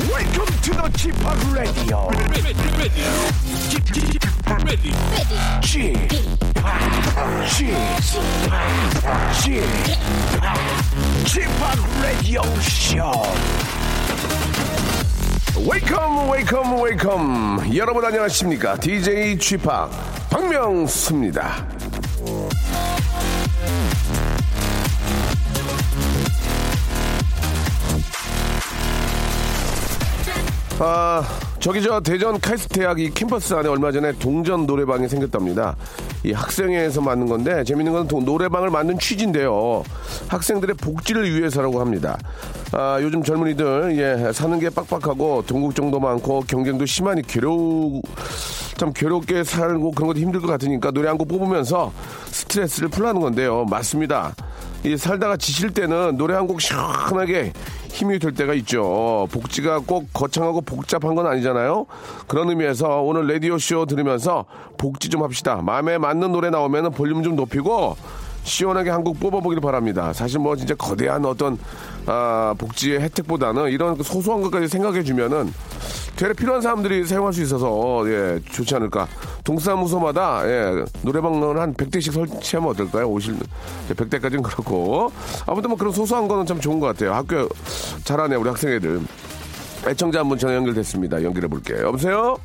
Welcome to the G-POP Radio. G-POP Radio Show. Welcome, welcome, welcome. 여러분 안녕하십니까? DJ G-POP 박명수입니다. 아, 저기 저 대전 카이스트 대학 이 캠퍼스 안에 얼마 전에 동전 노래방이 생겼답니다. 이 학생회에서 만든 건데 재밌는 건 노래방을 만든 취지인데요. 학생들의 복지를 위해서라고 합니다. 아, 요즘 젊은이들 예, 사는 게 빡빡하고 동국정도 많고 경쟁도 심하니 참 괴롭게 살고 그런 것도 힘들 것 같으니까 노래 한 곡 뽑으면서 스트레스를 풀라는 건데요. 맞습니다. 이 살다가 지칠 때는 노래 한 곡 시원하게 힘이 될 때가 있죠. 복지가 꼭 거창하고 복잡한 건 아니잖아요. 그런 의미에서 오늘 라디오쇼 들으면서 복지 좀 합시다. 마음에 맞는 노래 나오면 볼륨 좀 높이고 시원하게 한 곡 뽑아보길 바랍니다. 사실 뭐 진짜 거대한 어떤 복지의 혜택보다는 이런 소소한 것까지 생각해주면은 되레 필요한 사람들이 사용할 수 있어서 예, 좋지 않을까. 동사무소마다 예, 노래방을 한 100대씩 설치하면 어떨까요? 100대까지는 그렇고 아무튼 뭐 그런 소소한 거는 참 좋은 것 같아요. 학교 잘하네 우리 학생애들. 애청자 한 분 전화 연결됐습니다. 연결해 볼게요. 여보세요?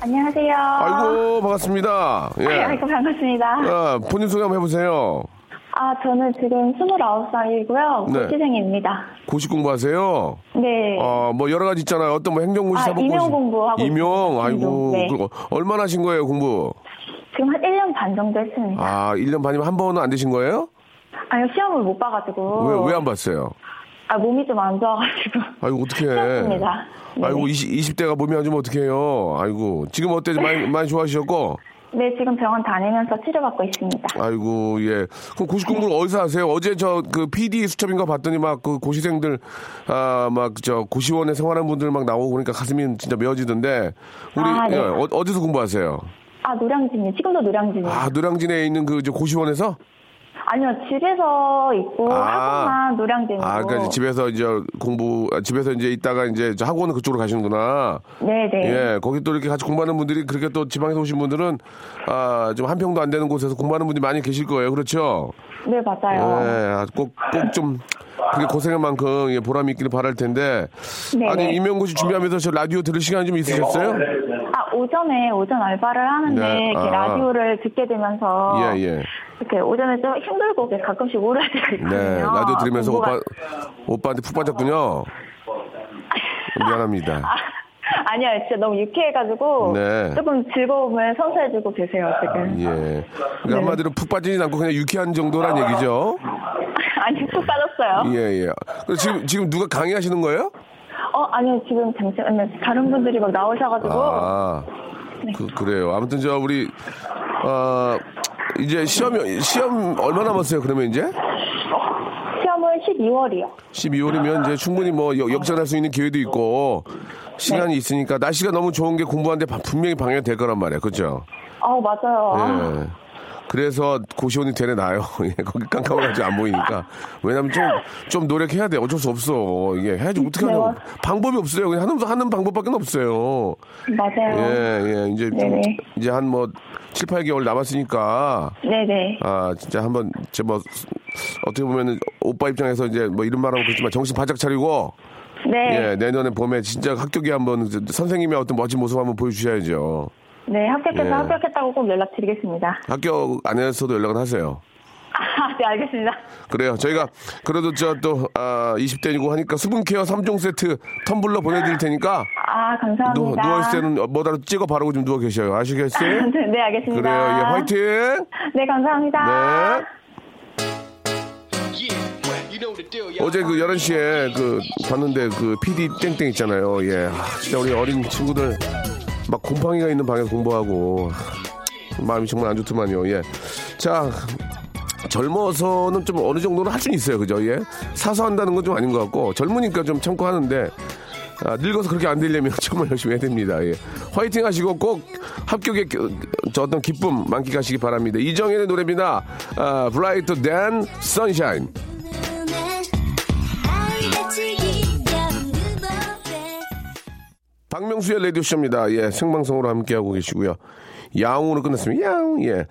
안녕하세요. 아이고 반갑습니다. 예. 아이고 반갑습니다. 아, 본인 소개 한번 해보세요. 아, 저는 지금 29살이고요. 네. 고시생입니다. 고시 공부하세요? 네. 아, 뭐 여러 가지 있잖아요. 어떤 뭐 행정고시, 사법고시. 임용 공부하고. 임용, 아이고. 네. 얼마나 하신 거예요, 공부? 지금 한 1년 반 정도 했습니다. 아, 1년 반이면 한 번은 안 되신 거예요? 아니요, 시험을 못 봐가지고. 왜 안 봤어요? 아, 몸이 좀 안 좋아가지고. 아이고, 어떡해. 그렇습니다. 아이고, 20대가 몸이 안 좋으면 어떡해요. 아이고. 지금 어때? 많이 좋아하셨고? 네, 지금 병원 다니면서 치료받고 있습니다. 아이고, 예. 그럼 고시 공부를 어디서 하세요? 어제 저 그 PD 수첩인가 봤더니 막 그 고시생들, 막 저 고시원에 생활하는 분들 막 나오고 그러니까 가슴이 진짜 메어지던데. 우리, 아, 네. 예, 어디서 공부하세요? 아, 노량진이요. 지금도 노량진이요. 아, 노량진에 있는 그 저 고시원에서? 아니요, 집에서 있고, 학원만 노량진이고. 아, 그러니까 집에서 이제 집에서 이제 있다가 이제 학원은 그쪽으로 가시는구나. 네네. 예, 거기 또 이렇게 같이 공부하는 분들이 그렇게 또 지방에서 오신 분들은, 아, 좀 한 평도 안 되는 곳에서 공부하는 분들이 많이 계실 거예요. 그렇죠? 네, 맞아요. 예, 꼭 좀, 그게 고생한 만큼, 예, 보람이 있기를 바랄 텐데. 네네. 아니, 임용고시 준비하면서 저 라디오 들을 시간이 좀 있으셨어요? 아, 오전 알바를 하는데, 네. 이렇게 라디오를 듣게 되면서. 예, 예. 이렇게 오전에 좀 힘들고 가끔씩 오를 때가 있거든요. 네, 라디오 들으면서 오빠한테 푹 빠졌군요. 미안합니다. 아, 아니요, 진짜 너무 유쾌해가지고 네. 조금 즐거움을 선사해주고 계세요 지금. 예. 그러니까 네. 한마디로 푹 빠지진 않고 그냥 유쾌한 정도란 얘기죠. 아니, 푹 빠졌어요. 예, 예. 지금 누가 강의하시는 거예요? 아니요, 지금 잠시만요. 다른 분들이 막 나오셔가지고. 아, 네. 그래요. 아무튼 저 우리 이제 시험 얼마 남았어요? 그러면 이제? 시험은 12월이요. 12월이면 이제 충분히 뭐 역전할 수 있는 기회도 있고 시간이 네. 있으니까 날씨가 너무 좋은 게 공부하는데 분명히 방해가 될 거란 말이에요. 그렇죠? 맞아요. 예. 그래서 고시원이 되려 나요. 거기 깜깜해가지고 안 보이니까. 왜냐면 좀 노력해야 돼. 어쩔 수 없어. 이게 해야지 어떻게 하냐고. 네. 방법이 없어요. 그냥 하는 방법밖에 없어요. 맞아요. 예, 예. 이제 한 뭐 7-8개월 남았으니까. 네네. 아, 진짜 한번 이제 뭐 어떻게 보면은 오빠 입장에서 이제 뭐 이런 말하고 그렇지만 정신 바짝 차리고. 네. 예, 내년에 봄에 진짜 합격이 한번 선생님의 어떤 멋진 모습 한번 보여주셔야죠. 네, 합격해서 예. 합격했다고 꼭 연락드리겠습니다. 합격 안 해서도 연락은 하세요. 아, 네, 알겠습니다. 그래요. 저희가 그래도 저 또 20대이고 하니까 수분케어 3종 세트 텀블러 보내드릴 테니까. 아, 감사합니다. 누워있을 때는 뭐라도 찍어 바르고 좀 누워 계셔요. 아시겠어요? 아, 네, 알겠습니다. 그래요. 예, 화이팅! 네, 감사합니다. 네. 어제 그 11시에 그 봤는데 그 PD 땡땡 있잖아요. 예. 진짜 우리 어린 친구들 막 곰팡이가 있는 방에서 공부하고 마음이 정말 안 좋더만요. 예. 자, 젊어서는 좀 어느 정도는 할 수는 있어요. 그죠? 예. 사서 한다는 건 좀 아닌 것 같고 젊으니까 좀 참고 하는데 아, 늙어서 그렇게 안 되려면 정말 열심히 해야 됩니다. 예. 화이팅 하시고 꼭 합격의 저 어떤 기쁨 만끽하시기 바랍니다. 이정현의 노래입니다. 아, Brighter Than Sunshine. 박명수의 라디오쇼입니다. 예, 생방송으로 함께하고 계시고요. 야옹으로 끝났습니다. 야옹, 예.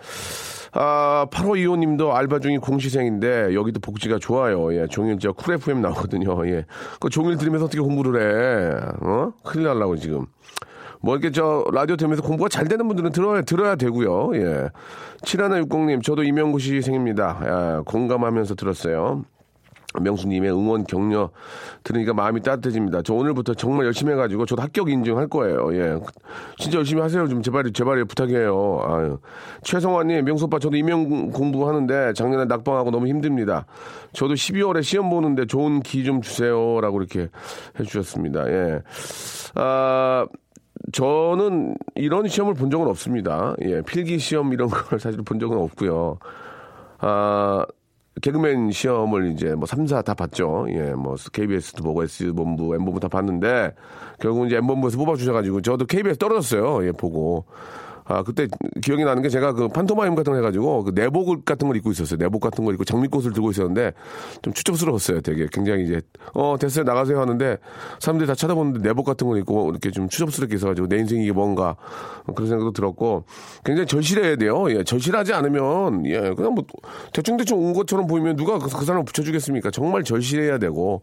아, 8525님도 알바 중인 공시생인데, 여기도 복지가 좋아요. 예, 종일 제가 쿨 FM 나오거든요. 예. 그 종일 들으면서 어떻게 공부를 해? 어? 큰일 날라고 지금. 뭐 이렇게 저 라디오 들으면서 공부가 잘 되는 분들은 들어야 되고요. 예. 7160님, 저도 임용고시생입니다. 예, 공감하면서 들었어요. 명수님의 응원 격려 들으니까 마음이 따뜻해집니다. 저 오늘부터 정말 열심히 해가지고 저도 합격 인증할 거예요. 예, 진짜 열심히 하세요. 좀 제발 부탁해요. 아유. 최성환님, 명수 오빠 저도 임용 공부하는데 작년에 낙방하고 너무 힘듭니다. 저도 12월에 시험 보는데 좋은 기 좀 주세요라고 이렇게 해주셨습니다. 예, 아. 저는 이런 시험을 본 적은 없습니다. 예, 필기 시험 이런 걸 사실 본 적은 없고요. 아, 개그맨 시험을 이제 뭐 3사 다 봤죠. 예, 뭐 KBS도 보고 S본부, M본부 다 봤는데 결국은 이제 M본부에서 뽑아주셔가지고 저도 KBS 떨어졌어요. 예, 보고. 아, 그때 기억이 나는 게 제가 그 판토마임 같은 거 해가지고 그 내복 같은 걸 입고 있었어요. 내복 같은 걸 입고 장미꽃을 들고 있었는데 좀 추접스러웠어요. 되게 굉장히 이제 됐어요. 나가세요 하는데 사람들이 다 쳐다보는데 내복 같은 걸 입고 이렇게 좀 추접스럽게 있어가지고 내 인생이 이게 뭔가 그런 생각도 들었고 굉장히 절실해야 돼요. 예, 절실하지 않으면 예, 그냥 뭐 대충 온 것처럼 보이면 누가 그 사람을 붙여주겠습니까? 정말 절실해야 되고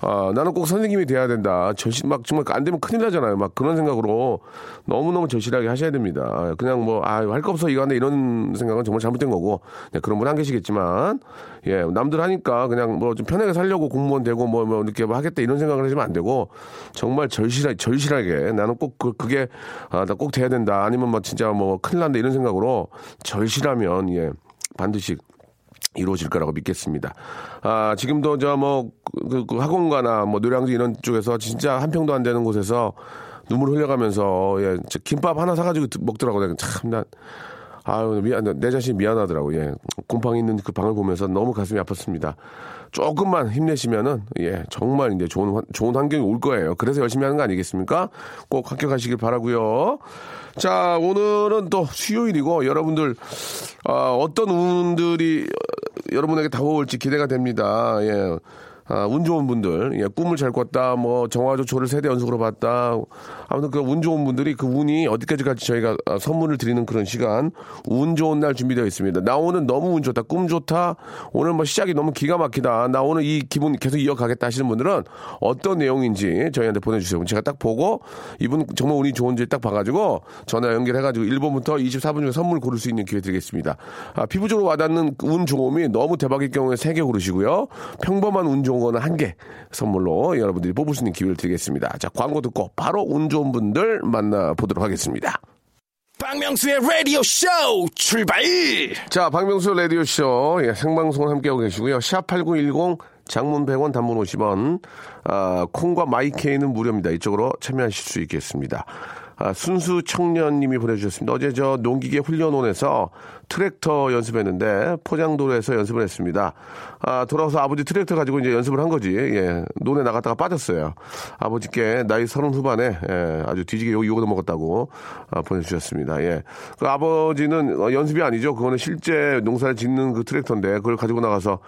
아, 나는 꼭 선생님이 돼야 된다. 막 정말 안 되면 큰일 나잖아요. 막 그런 생각으로 너무너무 절실하게 하셔야 됩니다. 그냥 뭐, 아, 할 거 없어. 이거 한다. 이런 생각은 정말 잘못된 거고. 네, 그런 분 안 계시겠지만, 예, 남들 하니까 그냥 뭐 좀 편하게 살려고 공무원 되고 뭐 이렇게 뭐 하겠다. 이런 생각을 하시면 안 되고, 정말 절실하게 나는 꼭 그게, 아, 나 꼭 돼야 된다. 아니면 뭐 진짜 뭐 큰일 난다. 이런 생각으로 절실하면, 예, 반드시 이루어질 거라고 믿겠습니다. 아, 지금도 저 뭐 그 학원가나 뭐 노량진 이런 쪽에서 진짜 한 평도 안 되는 곳에서 눈물 흘려가면서 예, 김밥 하나 사가지고 먹더라고요. 참 난 아유 내 자신 미안하더라고. 예, 곰팡이 있는 그 방을 보면서 너무 가슴이 아팠습니다. 조금만 힘내시면은 예, 정말 이제 좋은 환경이 올 거예요. 그래서 열심히 하는 거 아니겠습니까? 꼭 합격하시길 바라고요. 자, 오늘은 또 수요일이고 여러분들 어떤 운들이 여러분에게 다가올지 기대가 됩니다. 예. 아, 운 좋은 분들, 예, 꿈을 잘 꿨다, 뭐, 정화조초를 3대 연속으로 봤다. 아무튼 그 운 좋은 분들이 그 운이 어디까지 갈지 저희가 선물을 드리는 그런 시간, 운 좋은 날 준비되어 있습니다. 나 오늘 너무 운 좋다, 꿈 좋다, 오늘 뭐 시작이 너무 기가 막히다, 나 오늘 이 기분 계속 이어가겠다 하시는 분들은 어떤 내용인지 저희한테 보내주세요. 제가 딱 보고, 이분 정말 운이 좋은지 딱 봐가지고, 전화 연결해가지고 1번부터 24분 중에 선물 고를 수 있는 기회 드리겠습니다. 아, 피부적으로 와닿는 운 좋음이 너무 대박일 경우에 3개 고르시고요. 평범한 운 좋은 거는 한 개 선물로 여러분들이 뽑을 수 있는 기회를 드리겠습니다. 자, 광고 듣고 바로 운 좋은 분들 만나보도록 하겠습니다. 박명수의 라디오 쇼 출발! 자, 박명수 라디오 쇼 예, 생방송을 함께하고 계시고요. 샵8910 장문 100원 단문 50원 아, 콩과 마이케이는 무료입니다. 이쪽으로 참여하실 수 있겠습니다. 아, 순수 청년님이 보내주셨습니다. 어제 저 농기계 훈련원에서 트랙터 연습했는데 포장도로에서 연습을 했습니다. 아, 돌아와서 아버지 트랙터 가지고 이제 연습을 한 거지. 예, 논에 나갔다가 빠졌어요. 아버지께 나이 30 후반에 예, 아주 뒤지게 욕을 먹었다고 아, 보내주셨습니다. 예, 그 아버지는 연습이 아니죠. 그거는 실제 농사를 짓는 그 트랙터인데 그걸 가지고 나가서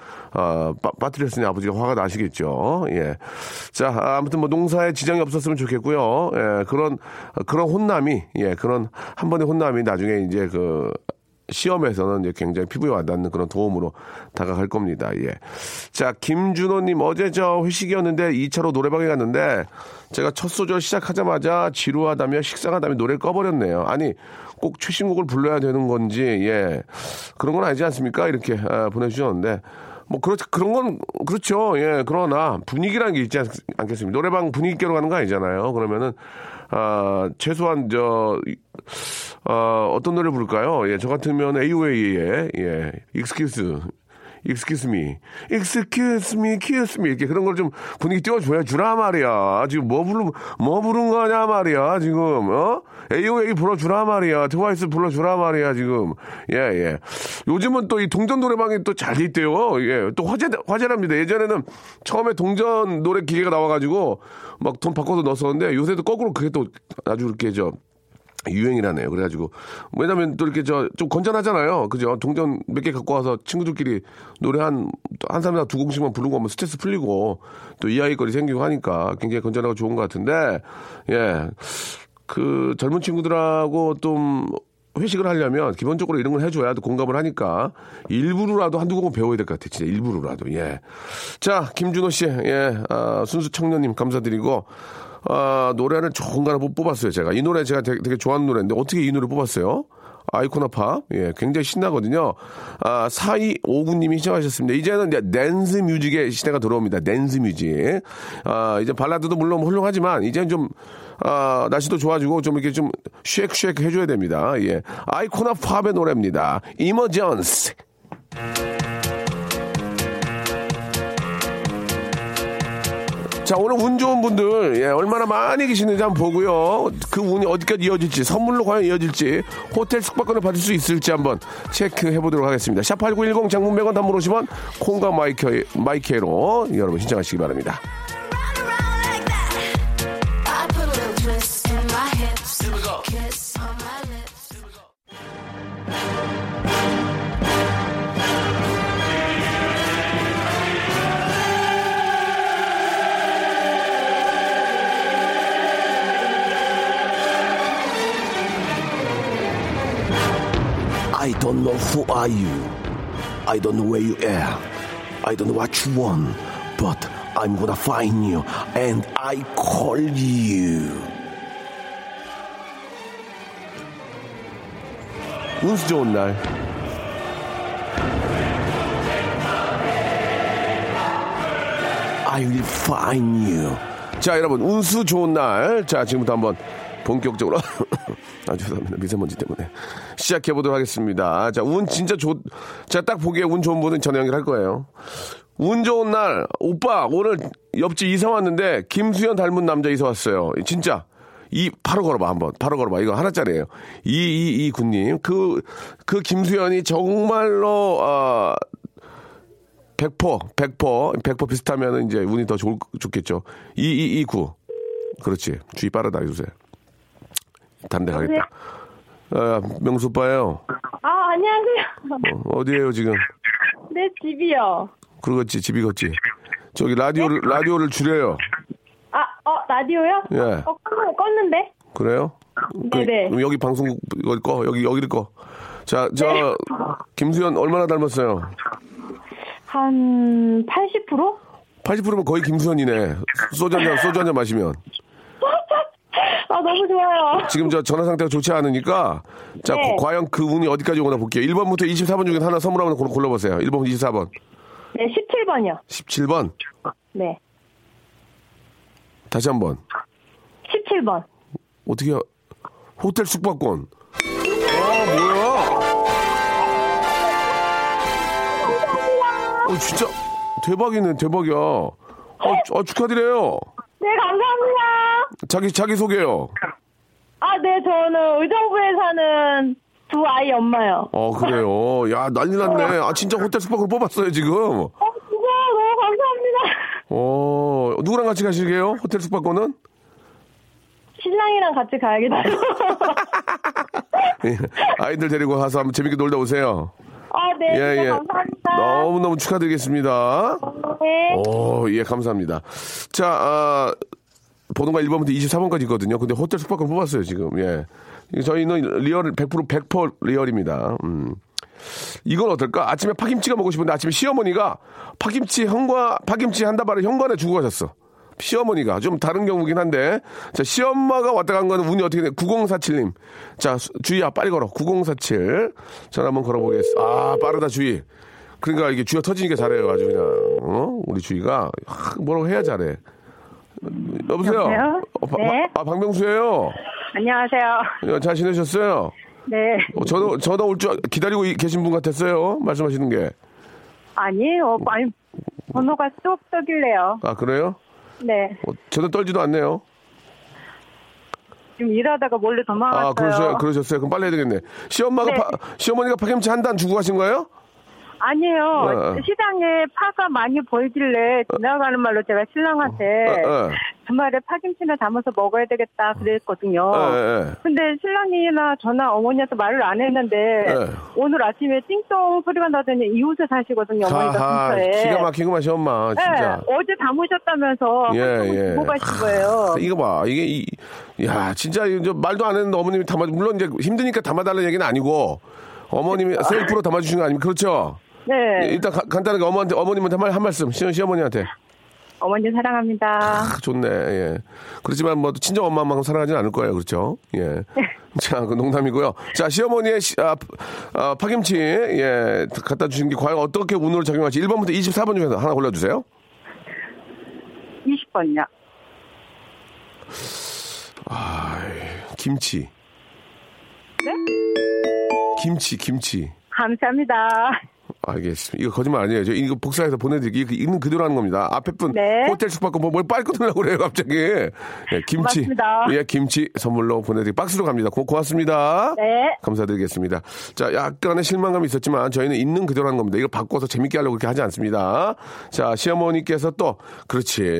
빠뜨렸으니 아버지가 화가 나시겠죠. 예, 자 아무튼 뭐 농사에 지장이 없었으면 좋겠고요. 예, 그런 혼남이 예, 그런 한 번의 혼남이 나중에 이제 그 시험에서는 이제 굉장히 피부에 와닿는 그런 도움으로 다가갈 겁니다. 예. 자, 김준호님, 어제 저 회식이었는데 2차로 노래방에 갔는데 제가 첫 소절 시작하자마자 지루하다며 식상하다며 노래를 꺼버렸네요. 아니, 꼭 최신곡을 불러야 되는 건지, 예. 그런 건 아니지 않습니까? 이렇게 보내주셨는데. 뭐, 그런 건, 그렇죠. 예. 그러나 분위기라는 게 있지 않겠습니까? 노래방 분위기 깨러 가는 거 아니잖아요. 그러면은, 아, 최소한, 어떤 노래 부를까요? 예, 저 같으면 AOA의, 예, Excuse Excuse me, Excuse me, Kiss me 이렇게 그런 걸 좀 분위기 띄워줘야 주라 말이야. 지금 뭐 부른 거냐 말이야. 지금 어? AOA 불러주라 말이야. 트와이스 불러주라 말이야. 지금 예. 요즘은 또 이 동전 노래방이 또 잘 돼 있대요. 예, 또 화제랍니다. 예전에는 처음에 동전 노래 기계가 나와가지고 막 돈 바꿔서 넣었었는데 요새도 거꾸로 그게 또 아주 이렇게 저 유행이라네요. 그래가지고 왜냐면 또 이렇게 저 좀 건전하잖아요. 그죠? 동전 몇 개 갖고 와서 친구들끼리 노래 한 사람당 두 곡씩만 부르고 하면 스트레스 풀리고 또 이야기거리 생기고 하니까 굉장히 건전하고 좋은 것 같은데, 예, 그 젊은 친구들하고 좀 회식을 하려면 기본적으로 이런 걸 해줘야 공감을 하니까 일부러라도 한두 곡은 배워야 될 것 같아요. 진짜 일부러라도. 예, 자 김준호 씨, 예, 순수 청년님 감사드리고. 노래는 좋은 거 하나 뽑았어요, 제가. 이 노래 제가 되게 좋아하는 노래인데, 어떻게 이 노래 뽑았어요? 아이콘 팝. 예, 굉장히 신나거든요. 4259님이 시청하셨습니다. 이제는 댄스 뮤직의 시대가 돌아옵니다. 댄스 뮤직. 이제 발라드도 물론 훌륭하지만, 이제는 좀, 날씨도 좋아지고, 좀 이렇게 좀 쉐이크 해줘야 됩니다. 예. 아이콘 팝의 노래입니다. 이머전스. 자, 오늘 운 좋은 분들, 예, 얼마나 많이 계시는지 한번 보고요. 그 운이 어디까지 이어질지, 선물로 과연 이어질지, 호텔 숙박권을 받을 수 있을지 한번 체크해 보도록 하겠습니다. 샵8910 장문 100원 단문 50원, 콩과 마이케로 여러분 신청하시기 바랍니다. I don't know who are you. I don't know where you are. I don't know what you want. But I'm gonna find you. And I call you. 운수 좋은 날. I will find you. 자, 여러분 운수 좋은 날. 자, 지금부터 한번 본격적으로. 아, 죄송합니다. 미세먼지 때문에. 시작해보도록 하겠습니다. 자, 운 진짜 제가 딱 보기에 운 좋은 분은 전화 연결할 거예요. 운 좋은 날, 오빠, 오늘 옆집 이사 왔는데, 김수현 닮은 남자 이사 왔어요. 진짜. 바로 걸어봐, 한번. 바로 걸어봐. 이거 하나짜리예요. 2229님. 그 김수현이 정말로, 100% 비슷하면 이제 운이 더 좋겠죠. 2229. 그렇지. 주의 빠르다, 요새. 다른 데 가겠다. 명수 오빠예요. 아, 안녕하세요. 어디예요 지금? 네, 집이요. 그러겠지, 집이겠지. 저기 라디오를 줄여요. 라디오요? 예. 껐는데? 그래요? 네네. 그럼 여기 방송국 꺼, 여기를 꺼. 자, 네. 김수현 얼마나 닮았어요? 한 80%? 80%면 거의 김수현이네. 소주 한 잔 마시면. 아, 너무 좋아요. 지금 저 전화 상태가 좋지 않으니까, 자, 네. 과연 그 운이 어디까지 오나 볼게요. 1번부터 24번 중에 하나 선물하면 골라보세요. 1번, 24번. 네, 17번이요. 17번? 네. 다시 한 번. 17번. 어떻게, 호텔 숙박권. 아, 뭐야? 진짜, 대박이네, 대박이야. 축하드려요. 네, 감사합니다. 자기 소개요. 아, 네, 저는 의정부에 사는 두 아이 엄마요. 그래요. 야, 난리 났네. 아, 진짜 호텔 숙박으로 뽑았어요, 지금. 진짜 너무 감사합니다. 누구랑 같이 가실게요? 호텔 숙박권은? 신랑이랑 같이 가야겠다. 아이들 데리고 가서 한번 재밌게 놀다 오세요. 네, 예. 감사합니다. 너무너무 축하드리겠습니다. 네. 예, 감사합니다. 자, 번호가 1번부터 24번까지 있거든요. 근데 호텔 숙박권 뽑았어요, 지금. 예. 저희는 리얼, 100% 리얼입니다. 이건 어떨까? 아침에 파김치가 먹고 싶은데 아침에 시어머니가 파김치 한 다발을 현관에 주고 가셨어. 시어머니가 좀 다른 경우긴 한데, 자, 시엄마가 왔다 간 거는 운이 어떻게 돼? 9047님. 자, 주희야 빨리 걸어. 9047. 전화 한번 걸어보겠습니다. 빠르다 주희. 그러니까 이게 주희가 터지니까 잘해요, 아주 그냥. 우리 주희가 뭐라고 해야 잘해. 여보세요? 네. 박명수예요. 안녕하세요. 잘 지내셨어요? 네. 전화 올 줄 기다리고 계신 분 같았어요. 말씀하시는 게. 아니에요. 아니, 번호가 쏙 떠길래요. 아, 그래요? 네. 저도 떨지도 않네요. 지금 일하다가 몰래 도망갔어요. 아, 그러셨어요. 그럼 빨리 해야 되겠네. 시엄마가 네. 시어머니가 파김치 한 단 주고 가신 거예요? 아니에요. 아, 시장에 파가 많이 보이길래 지나가는 말로 제가 신랑한테 주말에 파김치나 담아서 먹어야 되겠다 그랬거든요. 근데 신랑이나 저나 어머니한테 말을 안 했는데 오늘 아침에 띵동 소리가 나더니 이웃에 사시거든요. 어머니가 근처에. 기가 막히고만 시엄마 진짜. 네, 어제 담으셨다면서 예. 보고 가신 거예요. 이거 봐. 이게 진짜 이제 말도 안 했는데 어머님이 물론 이제 힘드니까 담아달라는 얘기는 아니고 어머님이 셀프로 담아주신 거 아닙니까? 그렇죠? 네. 일단 간단하게 어머님한테 한 말씀, 시어머니한테. 어머니 사랑합니다. 좋네. 예. 그렇지만 뭐 친정 엄마만큼 사랑하진 않을 거예요, 그렇죠? 예. 자, 그 농담이고요. 자, 시어머니의 파김치 예 갖다 주신 게 과연 어떻게 운으로 작용할지 1번부터 24번 중에서 하나 골라주세요. 20번요. 아, 김치. 네? 김치. 감사합니다. 알겠습니다. 이거 거짓말 아니에요. 저 이거 복사해서 보내드릴게요. 있는 그대로 하는 겁니다. 앞에 분 네. 호텔 숙박권 뭘 빨고 들으려고 그래요 갑자기. 예, 김치. 고맙습니다. 예, 김치 선물로 보내드릴게요. 박스로 갑니다. 고맙습니다. 네. 감사드리겠습니다. 자, 약간의 실망감이 있었지만 저희는 있는 그대로 하는 겁니다. 이거 바꿔서 재밌게 하려고 그렇게 하지 않습니다. 자, 시어머니께서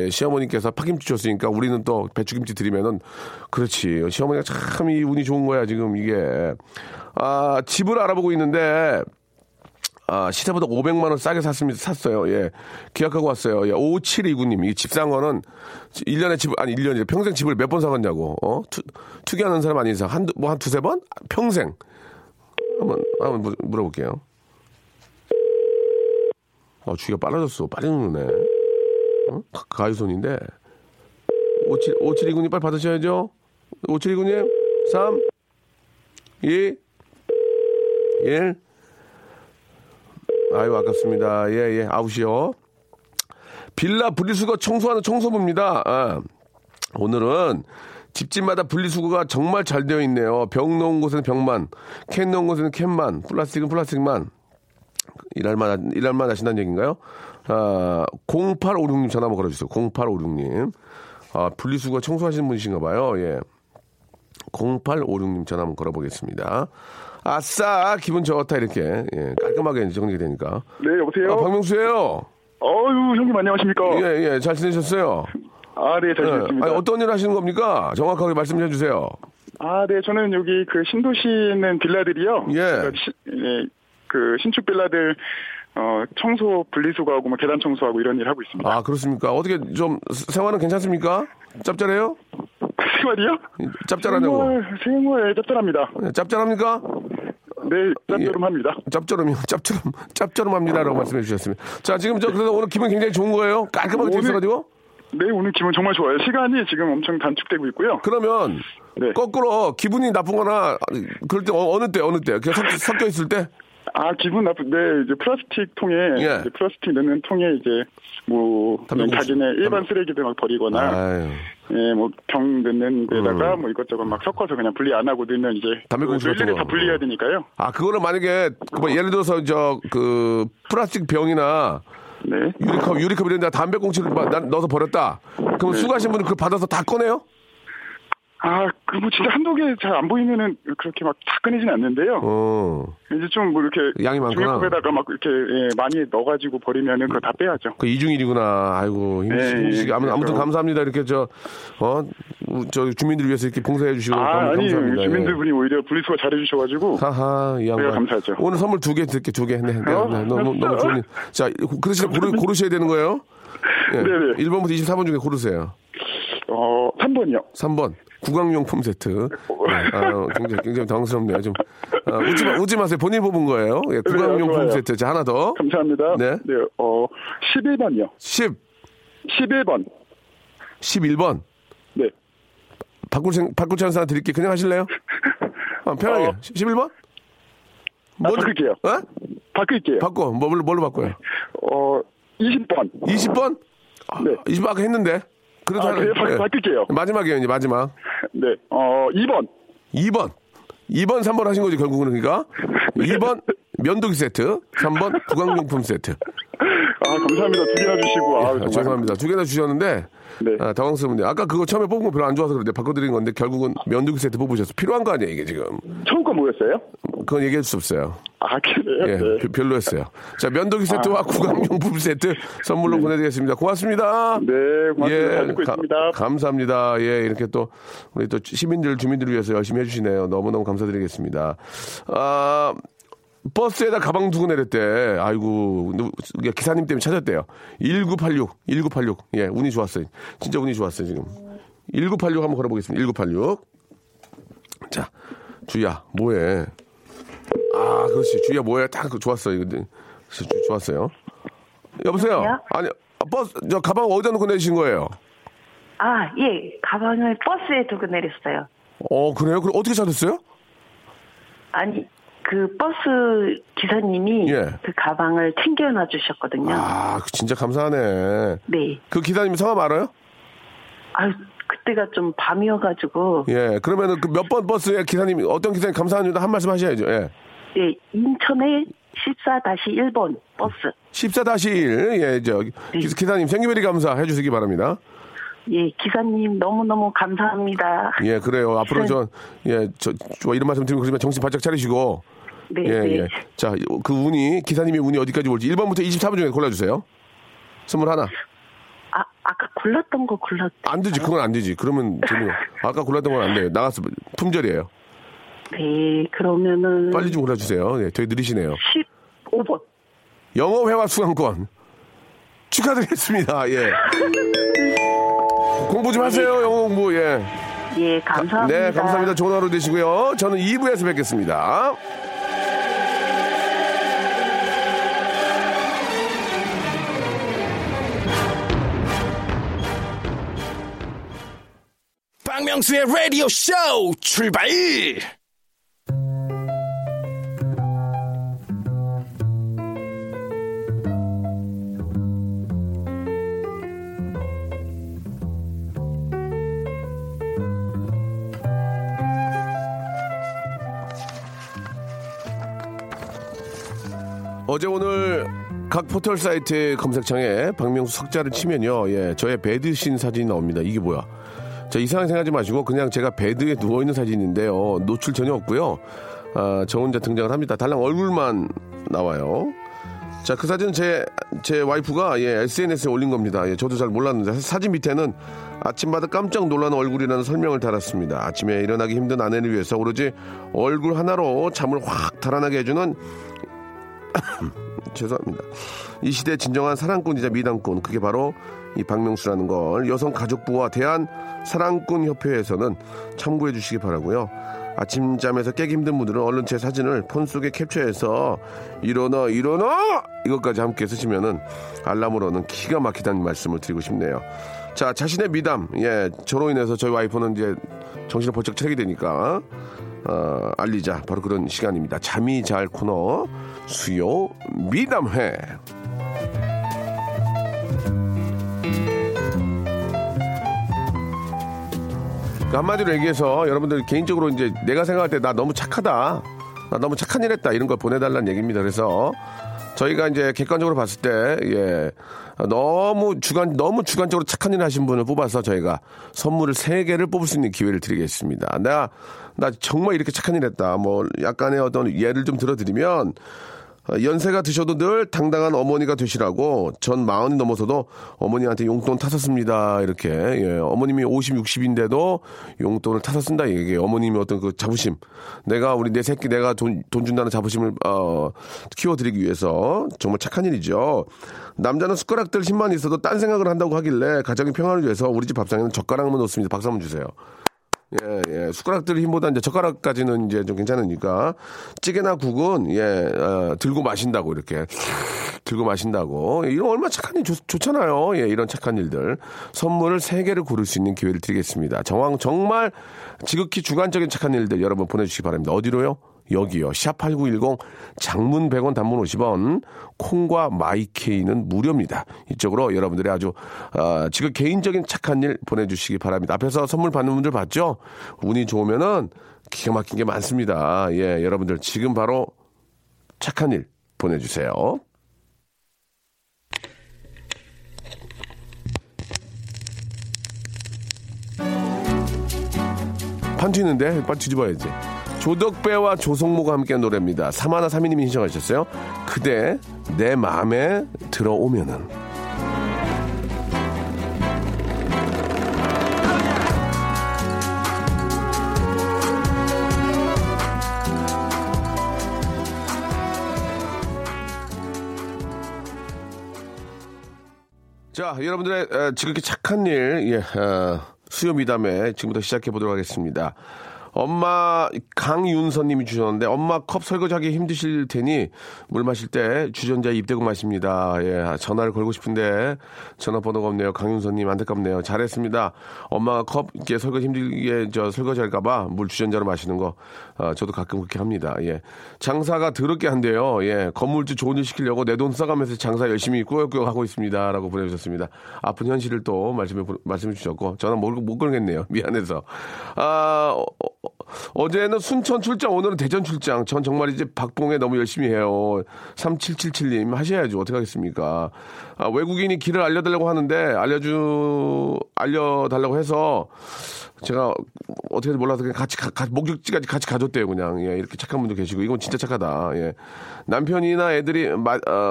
시어머니께서 파김치 줬으니까 우리는 또 배추김치 드리면은 그렇지. 시어머니가 참 이 운이 좋은 거야 지금 이게. 아, 집을 알아보고 있는데. 아, 시세보다 500만 원 싸게 샀어요. 예. 기약하고 왔어요. 예. 5729님. 이 집 산 거는 1년에 평생 집을 몇 번 사갔냐고. 어? 투기하는 사람 아닌 이상. 한 두세 번? 평생. 한번 물어볼게요. 주기가 빨라졌어. 빨리 누르네. 어? 가위손인데. 5729님 빨리 받으셔야죠. 5729님. 3, 2, 1. 아유, 아깝습니다. 예, 아웃이요. 빌라 분리수거 청소하는 청소부입니다. 아, 오늘은 집집마다 분리수거가 정말 잘 되어 있네요. 병 넣은 곳에는 병만, 캔 넣은 곳에는 캔만, 플라스틱은 플라스틱만. 일할만 하신다는 얘기인가요? 아, 0856님 전화 한번 걸어주세요. 0856님. 아, 분리수거 청소하시는 분이신가 봐요. 예. 0856님 전화 한번 걸어보겠습니다. 아싸 기분 좋다 이렇게 예, 깔끔하게 정리되니까. 네 여보세요. 박명수예요. 어유 형님 안녕하십니까. 예 잘 지내셨어요. 아 네 잘 지냈습니다. 아니, 어떤 일 하시는 겁니까? 정확하게 말씀해 주세요. 아 네 저는 여기 그 신도시에 있는 빌라들이요. 그 신축 빌라들 청소 분리수거하고 막 계단 청소하고 이런 일 하고 있습니다. 아 그렇습니까? 어떻게 좀 생활은 괜찮습니까? 짭짤해요? 생활이요? 짭짤하냐고. 생활 짭짤합니다. 짭짤합니까? 네, 짭조름합니다. 예, 짭조름합니다라고 말씀해 주셨습니다. 자, 지금 그래서 오늘 기분 굉장히 좋은 거예요? 깔끔하게 되어있어가지고? 네, 오늘 기분 정말 좋아요. 시간이 지금 엄청 단축되고 있고요. 그러면 네. 거꾸로 기분이 나쁜거나 그럴 때 어느 때? 그냥 섞여 있을 때? 아, 기분 나쁜데 이제 플라스틱 통에 예. 이제 플라스틱 넣는 통에 이제 뭐 자기네 일반 쓰레기들 막 버리거나 예, 뭐 병 넣는 데다가 뭐 이것저것 막 섞어서 그냥 분리 안 하고 넣으면 이제 담배꽁초 같은 거 다 분리해야 되니까요. 아, 그거는 만약에 예를 들어서 그 플라스틱 병이나 네. 유리컵 이런 데 담배꽁초를 넣어서 버렸다. 그럼 네. 수거하신 분은 그걸 받아서 다 꺼내요? 아, 그 뭐 진짜 한두 개 잘 안 보이면은 그렇게 막 다 꺼내진 않는데요. 이제 좀 뭐 이렇게 양이 많구나. 중에다가 막 이렇게 예, 많이 넣어가지고 버리면은 그거 다 빼야죠. 그 이중일이구나. 아이고 힘드시게. 아무튼 감사합니다. 이렇게 저 주민들 위해서 이렇게 봉사해 주시고 감사합니다. 주민들분이 오히려 분리수거 잘해주셔가지고. 하하, 이 양반. 감사하죠. 오늘 선물 2개 드릴게 2개. 네, 너무 좋은. 자, 그러시면 고르셔야 되는 거예요. 네. 1번부터 24번 중에 고르세요. 3번이요. 3번. 구강용품 세트. 굉장히 당황스럽네요. 좀 웃지 마세요. 본인 뽑은 거예요. 예, 구강용품 네, 세트. 자, 하나 더. 감사합니다. 네. 네 11번이요. 11번. 네. 바꿀 찬스 하나 드릴게요. 그냥 하실래요? 편하게. 11번? 뭐 바꿀게요. 어? 바꿀게요. 바꿔. 뭘로 바꿔요? 20번? 네. 20번 아까 했는데. 그래도 바꿀게요. 마지막이에요, 이제 마지막. 네, 2번. 3번 하신 거지, 결국은 그러니까. 2번, 면도기 세트. 3번 구강용품 세트. 아, 감사합니다. 두 개나 주시고. 아, 예, 죄송합니다. 두 개나 주셨는데. 네. 아, 당황스럽네요. 아까 그거 처음에 뽑은 거 별로 안 좋아서 그런데 바꿔드린 건데 결국은 면도기 세트 뽑으셨어요. 필요한 거 아니에요, 이게 지금. 처음 거 뭐였어요? 그건 얘기할 수 없어요. 아, 그래요? 예, 네. 별로였어요. 자, 면도기 세트와 구강용품 세트 선물로 네. 보내드리겠습니다. 고맙습니다. 네, 고맙습니다. 예, 잘 듣고 있습니다. 감사합니다. 예, 이렇게 또 우리 또 시민들, 주민들을 위해서 열심히 해주시네요. 너무너무 감사드리겠습니다. 아... 버스에다 가방 두고 내렸대. 아이고, 기사님 때문에 찾았대요. 1986. 예, 운이 좋았어요. 진짜 운이 좋았어요, 지금. 1986 한번 걸어보겠습니다. 1986. 자, 주희야, 뭐해? 아, 그렇지. 주희야, 뭐해? 딱 좋았어. 이거 좋았어요. 여보세요? 아니, 버스, 저 가방 어디다 놓고 내리신 거예요? 아, 예. 가방을 버스에 두고 내렸어요. 어, 그래요? 그럼 어떻게 찾았어요? 아니. 그 버스 기사님이 예. 그 가방을 챙겨놔 주셨거든요. 아, 진짜 감사하네. 네. 그 기사님 성함 알아요? 아, 그때가 좀 밤이어가지고. 예. 그러면은 그 몇 번 버스에 기사님 어떤 기사님 감사합니다 한 말씀 하셔야죠. 예. 예. 인천에 14-1번 버스. 14-1 예, 저 네. 기사님 생기베리 감사해 주시기 바랍니다. 예, 기사님 너무너무 감사합니다. 예, 그래요. 앞으로 저 이런 말씀 드리면 그러지만 정신 바짝 차리시고. 네, 예, 네. 예. 자, 그 운이 기사님의 운이 어디까지 올지 1번부터 24번 중에 골라주세요. 21. 아, 아까 골랐던 거 골랐. 안 되지, 그건 안 되지. 그러면 아까 골랐던 건 안 돼요. 나갔어, 품절이에요. 네, 그러면은 빨리 좀 골라주세요. 예, 되게 느리시네요. 15번. 영어 회화 수강권 축하드리겠습니다. 예. 공부 좀 하세요, 네, 영어 공부, 예. 예, 감사합니다. 네, 감사합니다. 좋은 하루 되시고요. 저는 2부에서 뵙겠습니다. 박명수의 라디오 쇼 출발! 어제 오늘 각 포털 사이트 검색창에 박명수 석자를 치면요, 예, 저의 배드신 사진이 나옵니다. 이게 뭐야? 자, 이상하게 생각하지 마시고 그냥 제가 배드에 누워 있는 사진인데요, 노출 전혀 없고요. 아, 저 혼자 등장을 합니다. 달랑 얼굴만 나와요. 자, 그 사진은 제 와이프가 예, SNS에 올린 겁니다. 예, 저도 잘 몰랐는데 사진 밑에는 아침마다 깜짝 놀라는 얼굴이라는 설명을 달았습니다. 아침에 일어나기 힘든 아내를 위해서 오로지 얼굴 하나로 잠을 확 달아나게 해주는 죄송합니다. 이 시대 진정한 사랑꾼이자 미담꾼, 그게 바로 이 박명수라는 걸 여성가족부와 대한사랑꾼협회에서는 참고해 주시기 바라고요. 아침잠에서 깨기 힘든 분들은 얼른 제 사진을 폰 속에 캡처해서 일어나 이것까지 함께 쓰시면은 알람으로는 기가 막히다는 말씀을 드리고 싶네요. 자, 자신의 미담, 예, 저로 인해서 저희 와이프는 이제 정신을 번쩍 차리게 되니까 알리자, 바로 그런 시간입니다. 잠이 잘 코너 수요 미담회. 한마디로 얘기해서 여러분들 개인적으로 이제 내가 생각할 때 나 너무 착하다, 나 너무 착한 일 했다, 이런 걸 보내달라는 얘기입니다. 그래서 저희가 이제 객관적으로 봤을 때, 예, 너무 주관적으로 착한 일을 하신 분을 뽑아서 저희가 선물을 3개를 뽑을 수 있는 기회를 드리겠습니다. 나 정말 이렇게 착한 일을 했다. 뭐, 약간의 어떤 예를 좀 들어드리면, 연세가 드셔도 늘 당당한 어머니가 되시라고 전 40이 넘어서도 어머니한테 용돈 타서 씁니다. 이렇게. 예, 어머님이 50, 60인데도 용돈을 타서 쓴다. 이게 어머님이 어떤 그 자부심. 내가 우리 내 새끼 내가 돈 준다는 자부심을 키워드리기 위해서 정말 착한 일이죠. 남자는 숟가락들 힘만 있어도 딴 생각을 한다고 하길래 가정의 평화를 위해서 우리 집 밥상에는 젓가락만 놓습니다. 박수 한번 주세요. 예, 예. 숟가락들 힘보다 이제 젓가락까지는 이제 좀 괜찮으니까. 찌개나 국은, 예, 들고 마신다고, 이렇게. 들고 마신다고. 예, 이런 얼마나 착한 일 좋잖아요. 예, 이런 착한 일들. 선물을 3개를 고를 수 있는 기회를 드리겠습니다. 정말 지극히 주관적인 착한 일들 여러분 보내주시기 바랍니다. 어디로요? 여기요. 샵8910 장문 100원 단문 50원 콩과 마이케이는 무료입니다. 이쪽으로 여러분들의 아주 지금 개인적인 착한 일 보내주시기 바랍니다. 앞에서 선물 받는 분들 봤죠? 운이 좋으면은 기가 막힌 게 많습니다. 예, 여러분들 지금 바로 착한 일 보내주세요. 판 튀는데? 빨리 뒤집어야지. 조덕배와 조성모가 함께한 노래입니다. 3132님이 신청하셨어요. 그대 내 마음에 들어오면은. 자, 여러분들의 지극히 착한 일, 수요미담에 지금부터 시작해보도록 하겠습니다. 엄마 강윤선님이 주셨는데, 엄마 컵 설거지하기 힘드실 테니 물 마실 때 주전자에 입 대고 마십니다. 예, 전화를 걸고 싶은데 전화번호가 없네요. 강윤선님 안타깝네요. 잘했습니다. 엄마가 컵 이렇게 설거지 힘들게 설거지할까봐 물 주전자로 마시는 거 저도 가끔 그렇게 합니다. 예, 장사가 더럽게 한대요. 예, 건물주 좋은 일 시키려고 내 돈 써가면서 장사 열심히 꾸역꾸역 하고 있습니다라고 보내주셨습니다. 아픈 현실을 또 말씀해 주셨고 전화 못 걸겠네요. 미안해서. 어제는 순천 출장, 오늘은 대전 출장. 전 정말 이제 박봉에 너무 열심히 해요. 3777님 하셔야죠. 어떻게 하겠습니까? 아, 외국인이 길을 알려달라고 하는데 알려달라고 해서 제가 어떻게든 몰라서 그냥 목적지까지 같이 가줬대요. 그냥. 예, 이렇게 착한 분도 계시고 이건 진짜 착하다. 예. 남편이나 애들이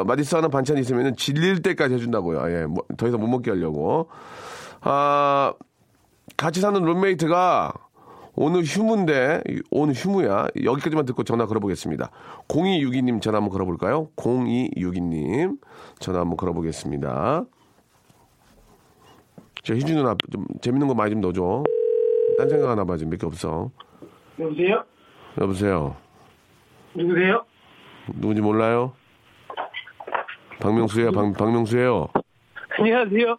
마디스하는 반찬이 있으면 질릴 때까지 해준다고요. 예, 뭐, 더 이상 못 먹게 하려고. 아, 같이 사는 룸메이트가 오늘 휴무인데, 오늘 휴무야. 여기까지만 듣고 전화 걸어보겠습니다. 0262님 전화 한번 걸어볼까요? 0262님 전화 한번 걸어보겠습니다. 저 희준 누나, 좀 재밌는 거 많이 좀 넣어줘. 딴 생각 하나 봐, 지금 몇 개 없어. 여보세요? 여보세요? 누구세요? 누군지 몰라요? 박명수야, 박명수예요. 안녕하세요.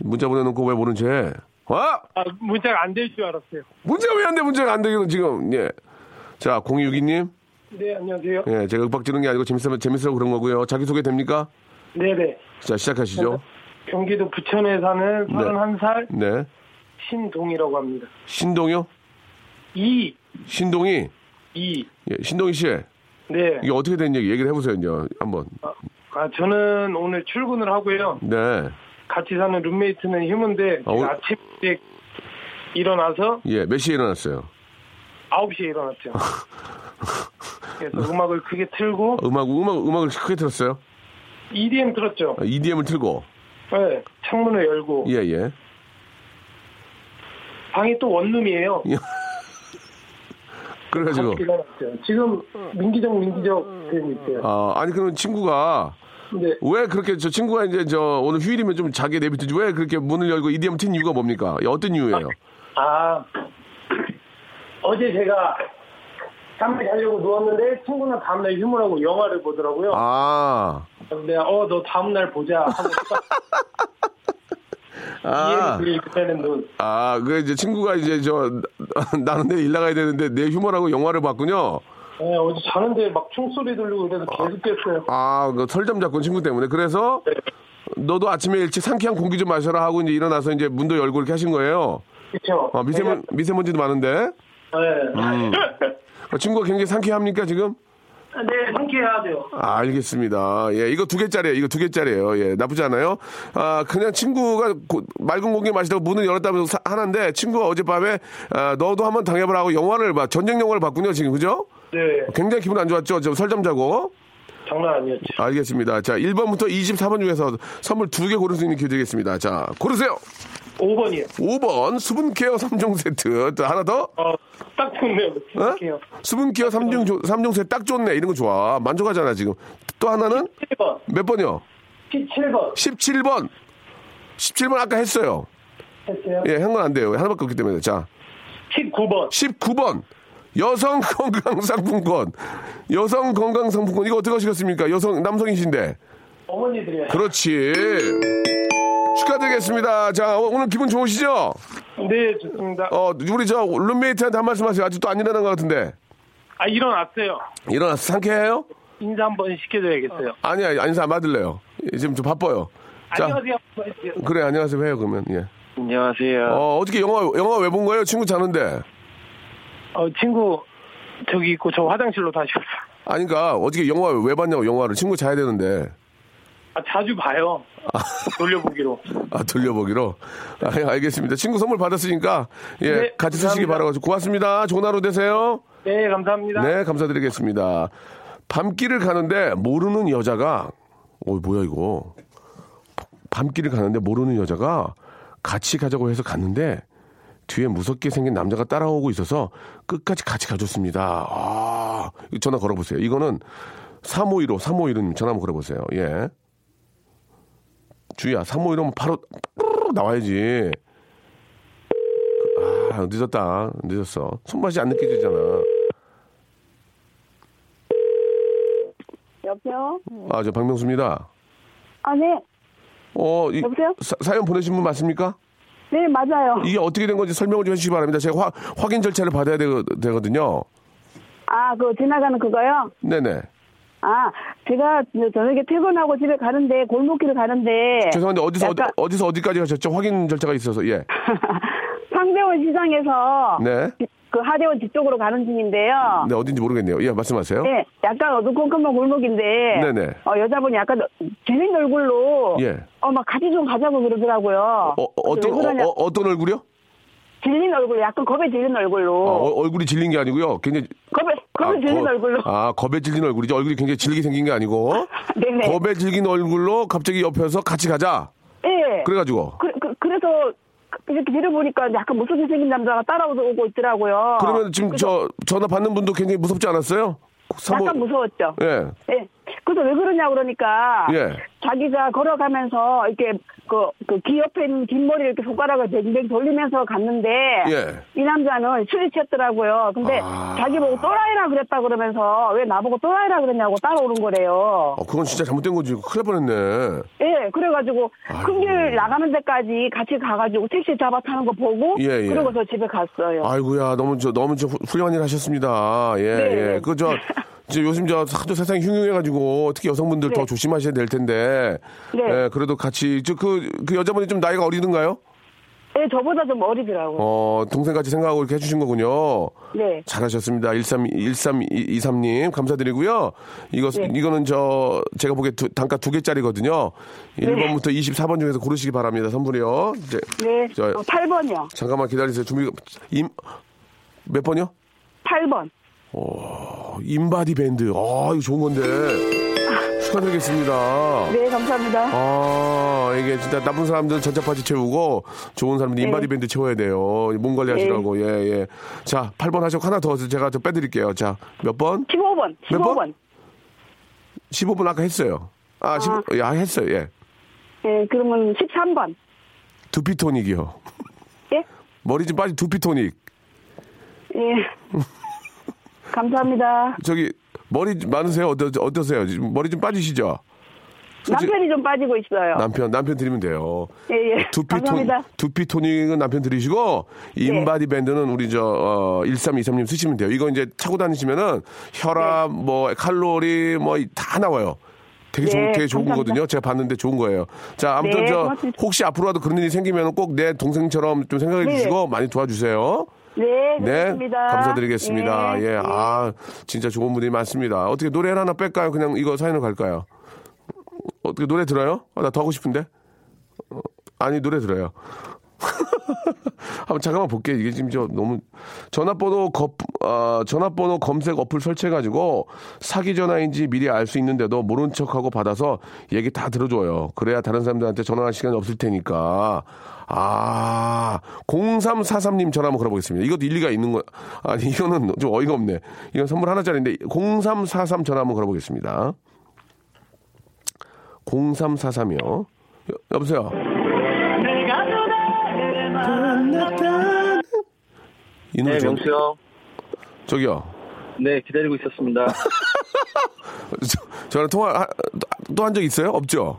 문자 보내놓고 왜 모른 쟤? 문자가 안 될 줄 알았어요. 문자가 왜 안 돼? 문자가 안 되기는 지금. 예. 자, 0262님. 네, 안녕하세요. 예, 제가 윽박지는 게 아니고 재밌으라고 그런 거고요. 자기소개 됩니까? 네네. 자, 시작하시죠. 경기도 부천에 사는 31살. 네. 신동이라고 합니다. 신동이요? 신동이? 예, 신동이 씨. 네. 이게 어떻게 된 얘기를 해보세요, 이제. 한번. 저는 오늘 출근을 하고요. 네. 같이 사는 룸메이트는 휴무인데 아침 일찍 일어나서 몇 시에 일어났어요? 9시에 일어났죠. 그래서 음악을 크게 틀고 음악을 크게 틀었어요? EDM 틀었죠. EDM을 틀고 네, 창문을 열고 예. 방이 또 원룸이에요. 그래가지고 지금 민기적 되고 있어요. 아니 그럼 친구가 네. 왜 그렇게 저 친구가 이제 오늘 휴일이면 좀 자게 내비두지 왜 그렇게 문을 열고 EDM 튼 이유가 뭡니까? 어떤 이유예요? 어제 제가 잠을 자려고 누웠는데 친구는 다음날 휴무라고 영화를 보더라고요. 내가 너 다음날 보자 하고 이해를 그때는 눈. 그래 이제 친구가 이제 나는 내일 나가야 되는데 내 휴무라고 영화를 봤군요. 네, 어제 자는데 막 총소리 들리고 그래서 계속 깼어요. 설잠 잡고 친구 때문에. 그래서 네. 너도 아침에 일찍 상쾌한 공기 좀 마셔라 하고 이제 일어나서 이제 문도 열고 이렇게 하신 거예요. 그렇죠. 미세먼지도 많은데. 네. 친구가 굉장히 상쾌합니까 지금? 네, 상쾌하죠. 알겠습니다. 예, 이거 2개짜리예요. 예, 나쁘지 않아요. 그냥 친구가 맑은 공기 마시다가 문을 열었다면서 하는데 친구가 어젯밤에 너도 한번 당해보라고 영화를 전쟁 영화를 봤군요 지금 그죠? 네. 굉장히 기분 안 좋았죠? 좀 설잠 자고. 장난 아니었죠. 알겠습니다. 자, 1번부터 24번 중에서 선물 2개 고를 수 있는 기회 드리겠습니다. 자, 고르세요. 5번이요. 5번. 수분케어 3종 세트. 또 하나 더? 딱 좋네요. 수분케어. 수분케어 3종 세트 딱 좋네. 이런 거 좋아. 만족하잖아, 지금. 또 하나는? 17번. 몇 번이요? 17번. 17번 아까 했어요. 했어요? 예, 한 건 안 돼요. 하나밖에 없기 때문에. 자. 19번. 19번. 여성 건강상품권 이거 어떻게 하시겠습니까? 남성이신데 어머니 드려요. 그렇지. 축하드리겠습니다. 자, 오늘 기분 좋으시죠? 네, 좋습니다. 우리 룸메이트한테 한 말씀하세요. 아직도 안 일어난 것 같은데. 일어났어요. 일어났어. 상쾌해요? 인사 한번 시켜줘야겠어요. 아니야, 인사 안 받을래요. 지금 좀 바빠요. 자, 안녕하세요. 그래, 안녕하세요. 해요 그러면. 예. 안녕하세요. 어떻게 영화 왜 본 거예요? 친구 자는데. 친구 저기 있고 저 화장실로 다시 왔어요. 아니, 그러니까 어저께 영화 왜 봤냐고, 영화를. 친구 자야 되는데. 아, 자주 봐요. 아, 돌려보기로. 아, 돌려보기로? 아, 알겠습니다. 친구 선물 받았으니까, 예, 네, 같이 감사합니다. 쓰시기 바라가지고. 고맙습니다. 좋은 하루 되세요. 네, 감사합니다. 네, 감사드리겠습니다. 밤길을 가는데 모르는 여자가, 어, 뭐야, 이거. 밤길을 가는데 모르는 여자가 같이 가자고 해서 갔는데, 뒤에 무섭게 생긴 남자가 따라오고 있어서 끝까지 같이 가줬습니다. 아, 전화 걸어보세요. 이거는 3515, 3515님 전화 한번 걸어보세요. 예. 주희야, 3515면 바로 나와야지. 아, 늦었다. 늦었어. 손맛이 안 느껴지잖아. 여보세요? 아, 저 박명수입니다. 아, 네. 어, 이, 여보세요? 사연 보내신 분 맞습니까? 네, 맞아요. 이게 어떻게 된 건지 설명을 좀 해주시기 바랍니다. 제가 확인 절차를 받아야 되거든요. 아, 그 지나가는 그거요? 네네. 아, 제가 저녁에 퇴근하고 집에 가는데, 골목길을 가는데. 죄송한데, 어디서, 약간... 어디서 어디까지 가셨죠? 확인 절차가 있어서, 예. 상대원 시장에서. 네. 그 하대원 뒤쪽으로 가는 중인데요. 네, 어딘지 모르겠네요. 예, 말씀하세요. 네, 약간 어두컴컴한 골목인데. 네네. 여자분이 약간 재밌는 얼굴로. 예. 막 같이 좀 가자고 그러더라고요. 어떤 얼굴이요? 질린 얼굴, 약간 겁에 질린 얼굴로. 아, 얼굴이 질린 게 아니고요. 굉장히 겁에 질린 얼굴로. 아, 겁에 질린 얼굴이죠. 얼굴이 굉장히 질리게 생긴 게 아니고. 네네. 겁에 질긴 얼굴로 갑자기 옆에서 같이 가자. 예. 그래가지고. 그래서. 이렇게 내려보니까 약간 무섭게 생긴 남자가 따라오고 있더라고요. 그러면 지금 그래서, 저 전화 받는 분도 굉장히 무섭지 않았어요? 약간 무서웠죠. 예. 예. 그래서 왜 그러냐 그러니까 예. 자기가 걸어가면서 이렇게 그 귀 옆에 있는 뒷머리를 이렇게 손가락을 뱅뱅 돌리면서 갔는데 예. 이 남자는 술이 취했더라고요. 근데 자기 보고 또라이라 그랬다 그러면서 왜 나보고 또라이라 그랬냐고 따라오는 거래요. 그건 진짜 잘못된 거지. 큰일 뻔했네. 예, 그래가지고 큰 길 나가는 데까지 같이 가가지고 택시 잡아 타는 거 보고 예, 예. 그러고서 집에 갔어요. 아이고야, 너무 저 훌륭한 일 하셨습니다. 예, 네, 예. 그 저 요즘 저 하도 세상이 흉흉해가지고 특히 여성분들 네. 더 조심하셔야 될 텐데. 네. 예, 그래도 같이 그 여자분이 좀 나이가 어리던가요? 네, 저보다 좀 어리더라고요. 동생같이 생각하고 이렇게 해주신 거군요. 네. 잘하셨습니다. 1323님 감사드리고요. 네. 이거는 제가 보기에 단가 2개짜리거든요. 네. 1번부터 24번 중에서 고르시기 바랍니다. 선물이요. 이제, 네. 8번이요. 잠깐만 기다리세요. 몇 번이요? 8번. 인바디 밴드. 아, 이거 좋은 건데. 축하드리겠습니다. 네, 감사합니다. 아, 이게 진짜 나쁜 사람들은 전자파지 채우고 좋은 사람들은 네. 인바디 밴드 채워야 돼요. 몸 관리하시라고. 네. 예, 예. 자, 8번 하시고 하나 더 제가 좀 빼드릴게요. 자, 몇 번? 15번. 몇 번? 15번 아까 했어요. 아, 15, 야, 했어요. 예. 예, 그러면 13번. 두피토닉이요. 예? 머리 좀 빠진 두피토닉. 예. 감사합니다. 저기 머리 많으세요? 어떠세요? 머리 좀 빠지시죠? 남편이 좀 빠지고 있어요. 남편 드리면 돼요. 예, 예. 두피 토닉은 남편 드리시고 인바디 밴드는 우리 1323님 쓰시면 돼요. 이거 이제 차고 다니시면은 혈압 네. 뭐 칼로리 뭐 다 나와요. 되게 좋은 거거든요. 제가 봤는데 좋은 거예요. 자, 아무튼 네, 혹시 앞으로라도 그런 일이 생기면 꼭 내 동생처럼 좀 생각해 네. 주시고 많이 도와주세요. 네, 그렇습니다. 네, 감사드리겠습니다. 네, 예, 네. 아, 진짜 좋은 분들이 많습니다. 어떻게 노래 하나 뺄까요? 그냥 이거 사연으로 갈까요? 어떻게 노래 들어요? 나 더 하고 싶은데? 아니, 노래 들어요. 한번 잠깐만 볼게요. 이게 지금 너무 전화번호 검색 어플 설치해가지고 사기 전화인지 미리 알 수 있는데도 모른 척하고 받아서 얘기 다 들어줘요. 그래야 다른 사람들한테 전화할 시간이 없을 테니까. 아, 0343님 전화 한번 걸어보겠습니다. 이것도 일리가 있는 거 아니 이거는 좀 어이가 없네. 이건 선물 하나짜리인데 0343 전화 한번 걸어보겠습니다. 0343이요. 여보세요. 네, 명수요. 저기요. 네, 기다리고 있었습니다. 저랑 통화 또 한 적 있어요? 없죠?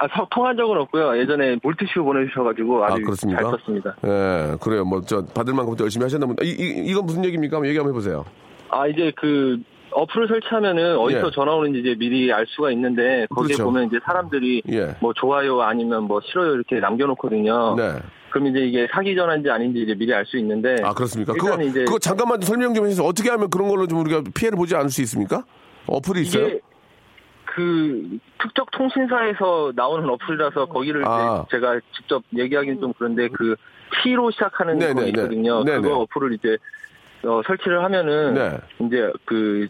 아, 통한 적은 없고요. 예전에 몰티슈 보내주셔가지고 아주 그렇습니까? 잘 썼습니다. 예, 그래요. 뭐 저 받을 만큼 또 열심히 하셨나 본데. 이건 무슨 얘기입니까? 한번 얘기 한번 해보세요. 아, 이제 그 어플을 설치하면은 어디서 예. 전화 오는지 이제 미리 알 수가 있는데 거기에 그렇죠. 보면 이제 사람들이 예. 뭐 좋아요 아니면 뭐 싫어요 이렇게 남겨놓거든요. 네. 그럼 이제 이게 사기 전화인지 아닌지 이제 미리 알 수 있는데. 아, 그렇습니까? 그거 잠깐만 설명 좀 해주세요. 어떻게 하면 그런 걸로 좀 우리가 피해를 보지 않을 수 있습니까? 어플이 있어요? 그 특정 통신사에서 나오는 어플이라서 거기를 이제 제가 직접 얘기하기는 좀 그런데 그 T로 시작하는 거 있거든요. 네네. 그거 어플을 이제 설치를 하면은 이제 그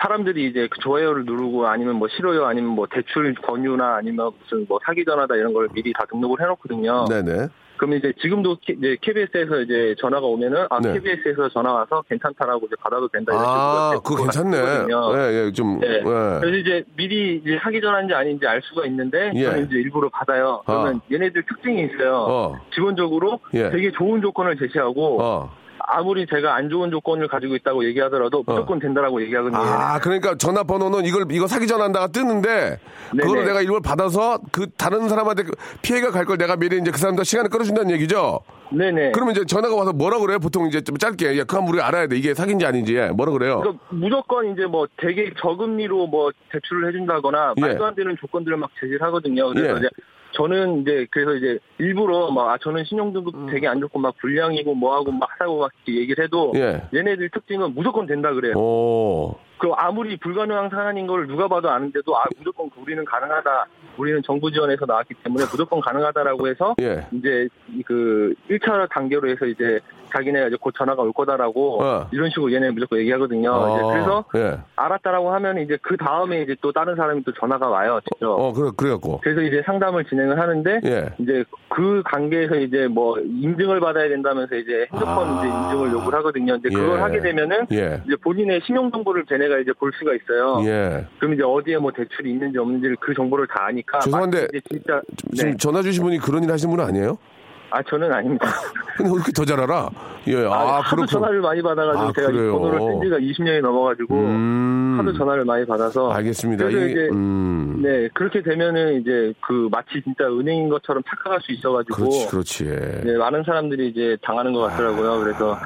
사람들이 이제 좋아요를 누르고 아니면 뭐 싫어요 아니면 뭐 대출 권유나 아니면 무슨 뭐 사기 전화다 이런 걸 미리 다 등록을 해놓거든요. 네네. 그러면 이제 지금도 이제 KBS에서 이제 전화가 오면은 KBS에서 전화 와서 괜찮다라고 이제 받아도 된다 이런 식으로. 그거 괜찮네. 예, 예, 좀. 네. 예. 그래서 이제 미리 이제 사기 전화인지 아닌지 알 수가 있는데 저는 이제 일부러 받아요. 그러면 얘네들 특징이 있어요. 기본적으로 되게 좋은 조건을 제시하고. 아무리 제가 안 좋은 조건을 가지고 있다고 얘기하더라도 무조건 된다라고 얘기하거든요. 아, 그러니까 전화번호는 이거 사기 전화한다가 뜨는데 그걸 내가 이걸 받아서 그 다른 사람한테 피해가 갈 걸 내가 미리 이제 그 사람들 시간을 끌어준다는 얘기죠. 네네. 그러면 이제 전화가 와서 뭐라 그래요? 보통 이제 좀 짧게 야, 그럼 우리가 알아야 돼. 이게 사기인지 아닌지 뭐라 그래요? 그러니까 무조건 이제 뭐 되게 저금리로 뭐 대출을 해준다거나 말도 안 되는 조건들을 막 제시하거든요. 그래서 이제. 저는 이제 그래서 이제 일부러 막 저는 신용등급 되게 안 좋고 막 불량이고 뭐하고 막 하고 막 얘기를 해도 얘네들 특징은 무조건 된다 그래요. 오. 그 아무리 불가능한 사안인 걸 누가 봐도 아는데도 무조건 우리는 가능하다. 우리는 정부 지원에서 나왔기 때문에 무조건 가능하다라고 해서 이제 그 1차 단계로 해서 이제 자기네가 이제 곧 전화가 올 거다라고 이런 식으로 얘네 무조건 얘기하거든요. 이제 그래서 알았다라고 하면 이제 그 다음에 이제 또 다른 사람이 또 전화가 와요. 직접. 그래갖고. 그래서 이제 상담을 진행을 하는데 이제 그 관계에서 이제 뭐 인증을 받아야 된다면서 이제 핸드폰 이제 인증을 요구를 하거든요. 이제 그걸 하게 되면은 이제 본인의 신용 정보를 걔네가 이제 볼 수가 있어요. 그럼 이제 어디에 뭐 대출이 있는지 없는지를 그 정보를 다 아니까. 죄송한데 진짜 지금 전화 주신 분이 그런 일 하시는 분 아니에요? 저는 아닙니다. 근데 어떻게 더 잘 알아? 예, 하도 전화를 많이 받아가지고 제가 번호를 쓴 지가 20년이 넘어가지고 하도 전화를 많이 받아서. 알겠습니다. 그래서 이제 네 그렇게 되면은 이제 그 마치 진짜 은행인 것처럼 착각할 수 있어가지고. 그렇지. 네 많은 사람들이 이제 당하는 것 같더라고요. 그래서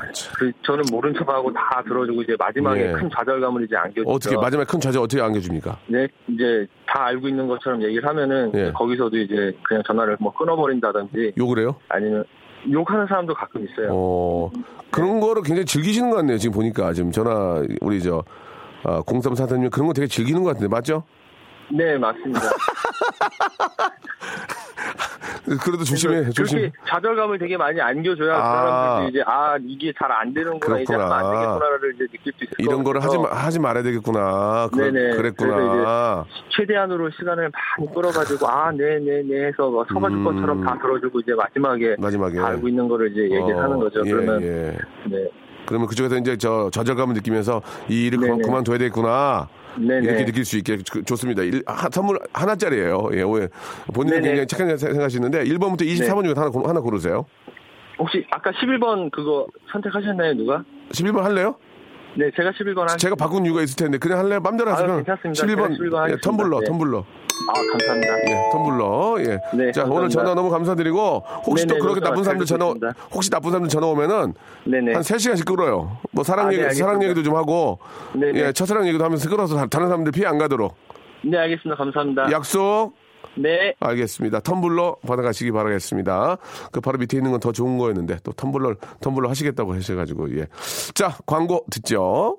저는 모른 척하고 다 들어주고 이제 마지막에 큰 좌절감을 이제 안겨주죠. 어떻게 마지막에 큰 좌절 어떻게 안겨줍니까? 네 이제 다 알고 있는 것처럼 얘기를 하면은 거기서도 이제 그냥 전화를 뭐 끊어버린다든지. 욕을 해요? 아니면 욕하는 사람도 가끔 있어요. 그런 거를 굉장히 즐기시는 것 같네요. 지금 보니까 지금 전화 우리 0343님 그런 거 되게 즐기는 것 같은데 맞죠? 네 맞습니다. 그래도 조심해. 조심. 좌절감을 되게 많이 안겨줘야 사람들이 이제 이게 잘 안 되는구나, 이제 안 되겠구나를 이제 느낄 수 있어요. 이런 거를 하지 말아야 되겠구나. 그랬구나. 그래서 이제 최대한으로 시간을 많이 끌어가지고 네네네 해서 막 서가줄 것처럼 다 들어주고 이제 마지막에 다 알고 있는 거를 이제 얘기하는 거죠. 그러면 그러면 그쪽에서 이제 좌절감을 느끼면서 이 일을 그만둬야 되겠구나. 이렇게 느낄 수 있게 좋습니다. 선물 하나짜리예요. 예, 본인은 굉장히 착한 생각하시는데 1번부터 23번 중에 하나 고르세요. 혹시 아까 11번 그거 선택하셨나요, 누가? 11번 할래요? 네, 제가 11번 제가 바꾼 이유가 있을 텐데 그냥 할래요? 맘대로 하시면. 괜찮습니다. 11번 텀블러. 감사합니다. 텀블러. 네, 자, 감사합니다. 오늘 전화 너무 감사드리고 혹시 또 그렇게 나쁜 사람들 전화 오면은 한 3시간씩 끌어요. 뭐 사랑 얘기도 좀 하고 첫사랑 얘기도 하면서 끌어서 다른 사람들 피해 안 가도록. 네, 알겠습니다. 감사합니다. 약속. 네. 알겠습니다. 텀블러 받아가시기 바라겠습니다. 그 바로 밑에 있는 건 더 좋은 거였는데 또 텀블러 하시겠다고 하셔가지고 자, 광고 듣죠.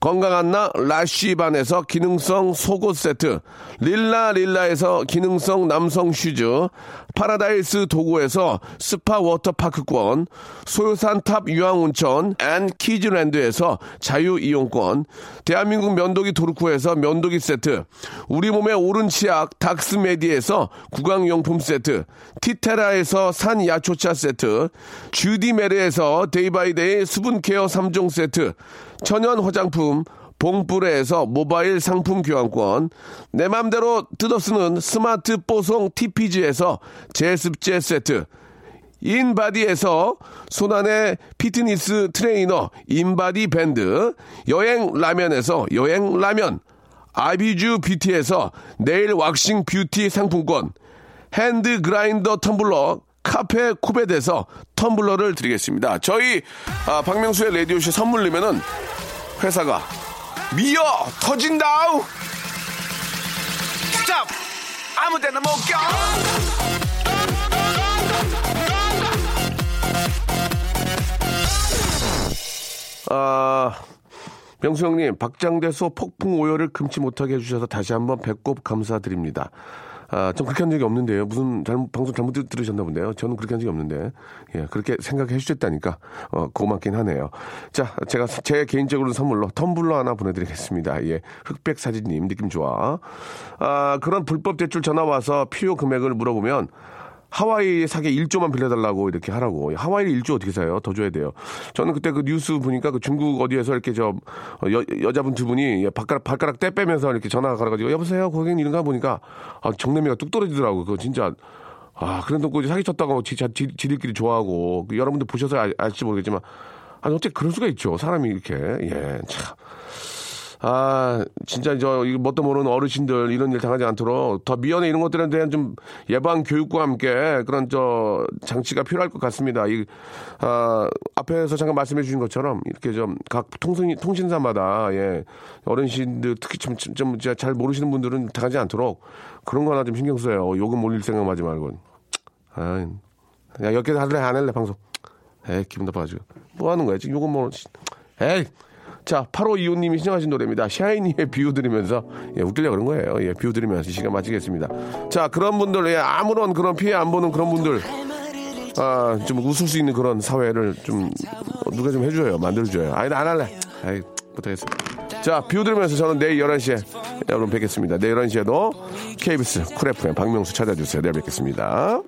건강한 나 라쉬반에서 기능성 속옷 세트, 릴라릴라에서 기능성 남성 슈즈, 파라다이스 도구에서 스파 워터파크권, 소요산탑 유황온천 앤 키즈랜드에서 자유이용권, 대한민국 면도기 도르쿠에서 면도기 세트, 우리 몸의 오른 치약 닥스메디에서 구강용품 세트, 티테라에서 산야초차 세트, 주디메르에서 데이바이데이 수분케어 3종 세트, 천연 화장품 봉뿌레에서 모바일 상품 교환권, 내 맘대로 뜯어쓰는 스마트 뽀송 TPG에서 제습제 세트, 인바디에서 손안의 피트니스 트레이너 인바디 밴드, 여행라면에서 여행라면, 아비주 뷰티에서 네일 왁싱 뷰티 상품권, 핸드 그라인더 텀블러 카페 쿠벳에서 텀블러를 드리겠습니다. 저희 박명수의 라디오쇼 선물리면은 회사가 미어 터진다우 스탑 아무데나 못 껴. 명수 형님, 박장대 수업 폭풍 오열을 금치 못하게 해주셔서 다시 한번 배꼽 감사드립니다. 전 그렇게 한 적이 없는데요. 무슨 방송 잘못 들으셨나 본데요. 저는 그렇게 한 적이 없는데, 예, 그렇게 생각해 주셨다니까, 고맙긴 하네요. 자, 제가 제 개인적으로 선물로 텀블러 하나 보내드리겠습니다. 예, 흑백 사진님, 느낌 좋아. 그런 불법 대출 전화와서 필요 금액을 물어보면, 하와이 사게 1조만 빌려달라고 이렇게 하라고. 하와이를 1조 어떻게 사요? 더 줘야 돼요. 저는 그때 그 뉴스 보니까 그 중국 어디에서 이렇게 여자분 두 분이 발가락 떼 빼면서 이렇게 전화가 가가지고 여보세요 고객님 이런가 보니까 정내미가 뚝 떨어지더라고. 그거 진짜. 그런 놈까지 사기쳤다고 지들끼리 좋아하고. 여러분들 보셔서 알지 모르겠지만. 어째 그럴 수가 있죠. 사람이 이렇게. 예, 참. 진짜 뭣도 모르는 어르신들 이런 일 당하지 않도록 더 미연에 이런 것들에 대한 좀 예방 교육과 함께 그런 장치가 필요할 것 같습니다. 앞에서 잠깐 말씀해 주신 것처럼 이렇게 좀 각 통신사마다 예, 어르신들 특히 좀 잘 모르시는 분들은 당하지 않도록 그런 거 하나 좀 신경 써요. 요금 올릴 생각하지 말고. 야, 몇 개 할래 안 할래 방송. 에이, 기분 나빠가지고. 뭐 하는 거야 지금 요금 뭐. 에이. 자, 8525님이 신청하신 노래입니다. 샤이니의 비유 드리면서, 예, 웃기려고 그런 거예요. 예, 비유 드리면서 이 시간 마치겠습니다. 자, 그런 분들, 예, 아무런 그런 피해 안 보는 그런 분들, 좀 웃을 수 있는 그런 사회를 좀, 누가 좀 해줘요. 만들어줘요. 안 할래. 못하겠어. 자, 비유 드리면서 저는 내일 11시에 여러분 뵙겠습니다. 내일 11시에도 KBS 쿨 FM 박명수 찾아주세요. 내일 뵙겠습니다.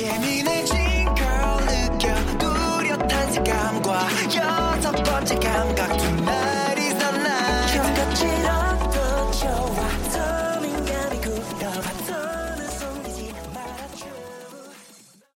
예민해진 걸 느껴 뚜렷한 색감과 여섯 번째 감각